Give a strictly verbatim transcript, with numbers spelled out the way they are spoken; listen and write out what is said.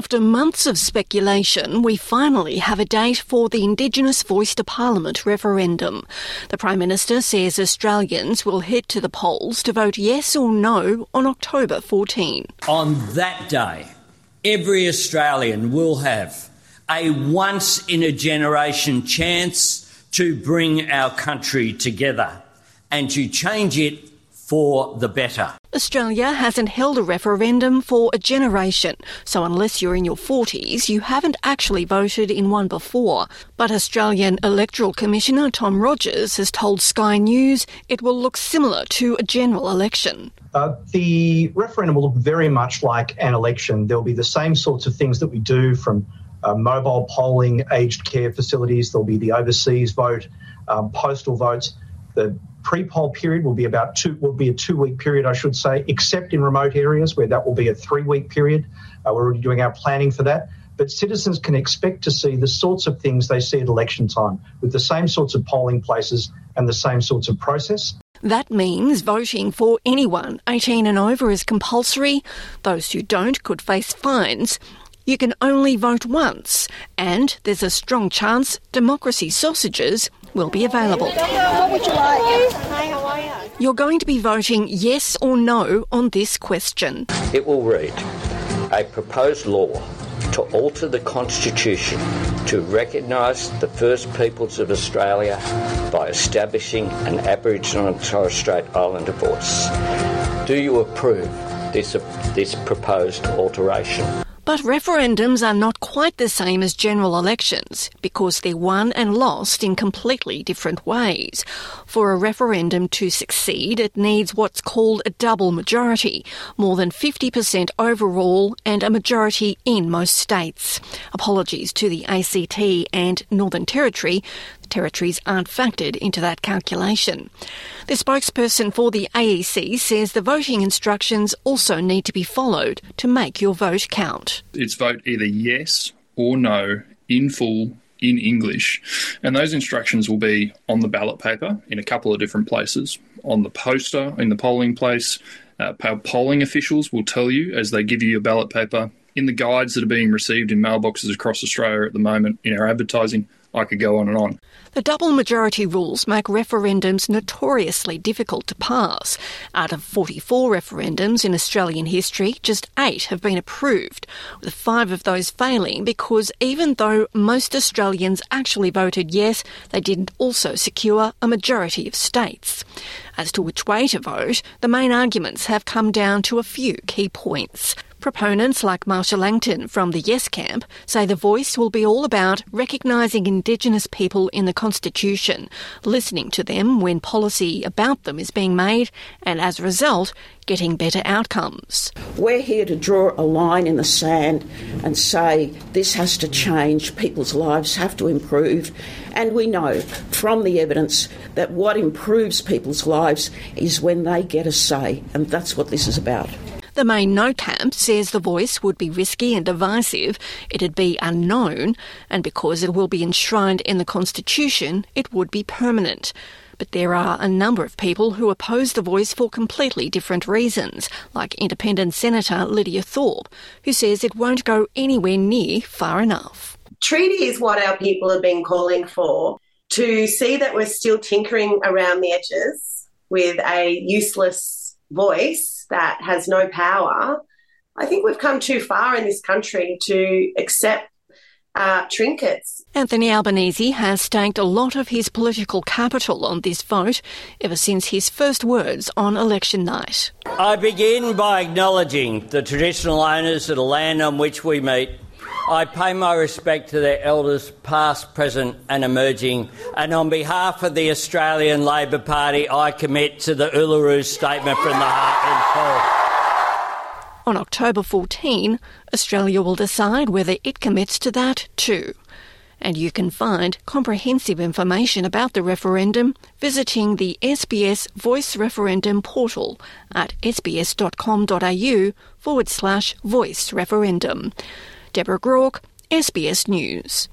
after months of speculation, we finally have a date for the Indigenous Voice to Parliament referendum. The Prime Minister says Australians will head to the polls to vote yes or no on October fourteenth. On that day, every Australian will have a once-in-a-generation chance to bring our country together and to change it for the better. Australia hasn't held a referendum for a generation, so unless you're in your forties, you haven't actually voted in one before. But Australian Electoral Commissioner Tom Rogers has told Sky News it will look similar to a general election. Uh, the referendum will look very much like an election. There'll be the same sorts of things that we do, from uh, mobile polling, aged care facilities, there'll be the overseas vote, um, postal votes. The pre-poll period will be about two, will be a two-week period, I should say, except in remote areas where that will be a three-week period. Uh, we're already doing our planning for that. But citizens can expect to see the sorts of things they see at election time, with the same sorts of polling places and the same sorts of process. That means voting for anyone eighteen and over is compulsory. Those who don't could face fines. You can only vote once, and there's a strong chance democracy sausages will be available. What would you like? Hi, how are you? You're going to be voting yes or no on this question. It will read, a proposed law to alter the Constitution to recognise the First Peoples of Australia by establishing an Aboriginal and Torres Strait Islander voice. Do you approve this, this proposed alteration? But referendums are not quite the same as general elections because they're won and lost in completely different ways. For a referendum to succeed, it needs what's called a double majority, more than fifty percent overall and a majority in most states. Apologies to the A C T and Northern Territory. Territories aren't factored into that calculation. The spokesperson for the A E C says the voting instructions also need to be followed to make your vote count. It's vote either yes or no in full in English, and those instructions will be on the ballot paper in a couple of different places, on the poster in the polling place. Uh, polling officials will tell you as they give you your ballot paper, in the guides that are being received in mailboxes across Australia at the moment, in our advertising. I could go on and on. The double majority rules make referendums notoriously difficult to pass. Out of forty-four referendums in Australian history, just eight have been approved, with five of those failing because even though most Australians actually voted yes, they didn't also secure a majority of states. As to which way to vote, the main arguments have come down to a few key points. Proponents like Marsha Langton from the Yes camp say the voice will be all about recognising Indigenous people in the Constitution, listening to them when policy about them is being made, and as a result, getting better outcomes. We're here to draw a line in the sand and say this has to change, people's lives have to improve, and we know from the evidence that what improves people's lives is when they get a say, and that's what this is about. The main no camp says the voice would be risky and divisive, it'd be unknown, and because it will be enshrined in the Constitution, it would be permanent. But there are a number of people who oppose the voice for completely different reasons, like independent Senator Lydia Thorpe, who says it won't go anywhere near far enough. Treaty is what our people have been calling for. To see that we're still tinkering around the edges with a useless voice that has no power, I think we've come too far in this country to accept uh, trinkets. Anthony Albanese has staked a lot of his political capital on this vote ever since his first words on election night. I begin by acknowledging the traditional owners of the land on which we meet. I pay my respect to their elders, past, present and emerging, and on behalf of the Australian Labor Party, I commit to the Uluru Statement from the Heart in full. On October fourteenth, Australia will decide whether it commits to that too. And you can find comprehensive information about the referendum visiting the S B S Voice Referendum portal at sbs.com.au forward slash voice referendum. Deborah Grok, S B S News.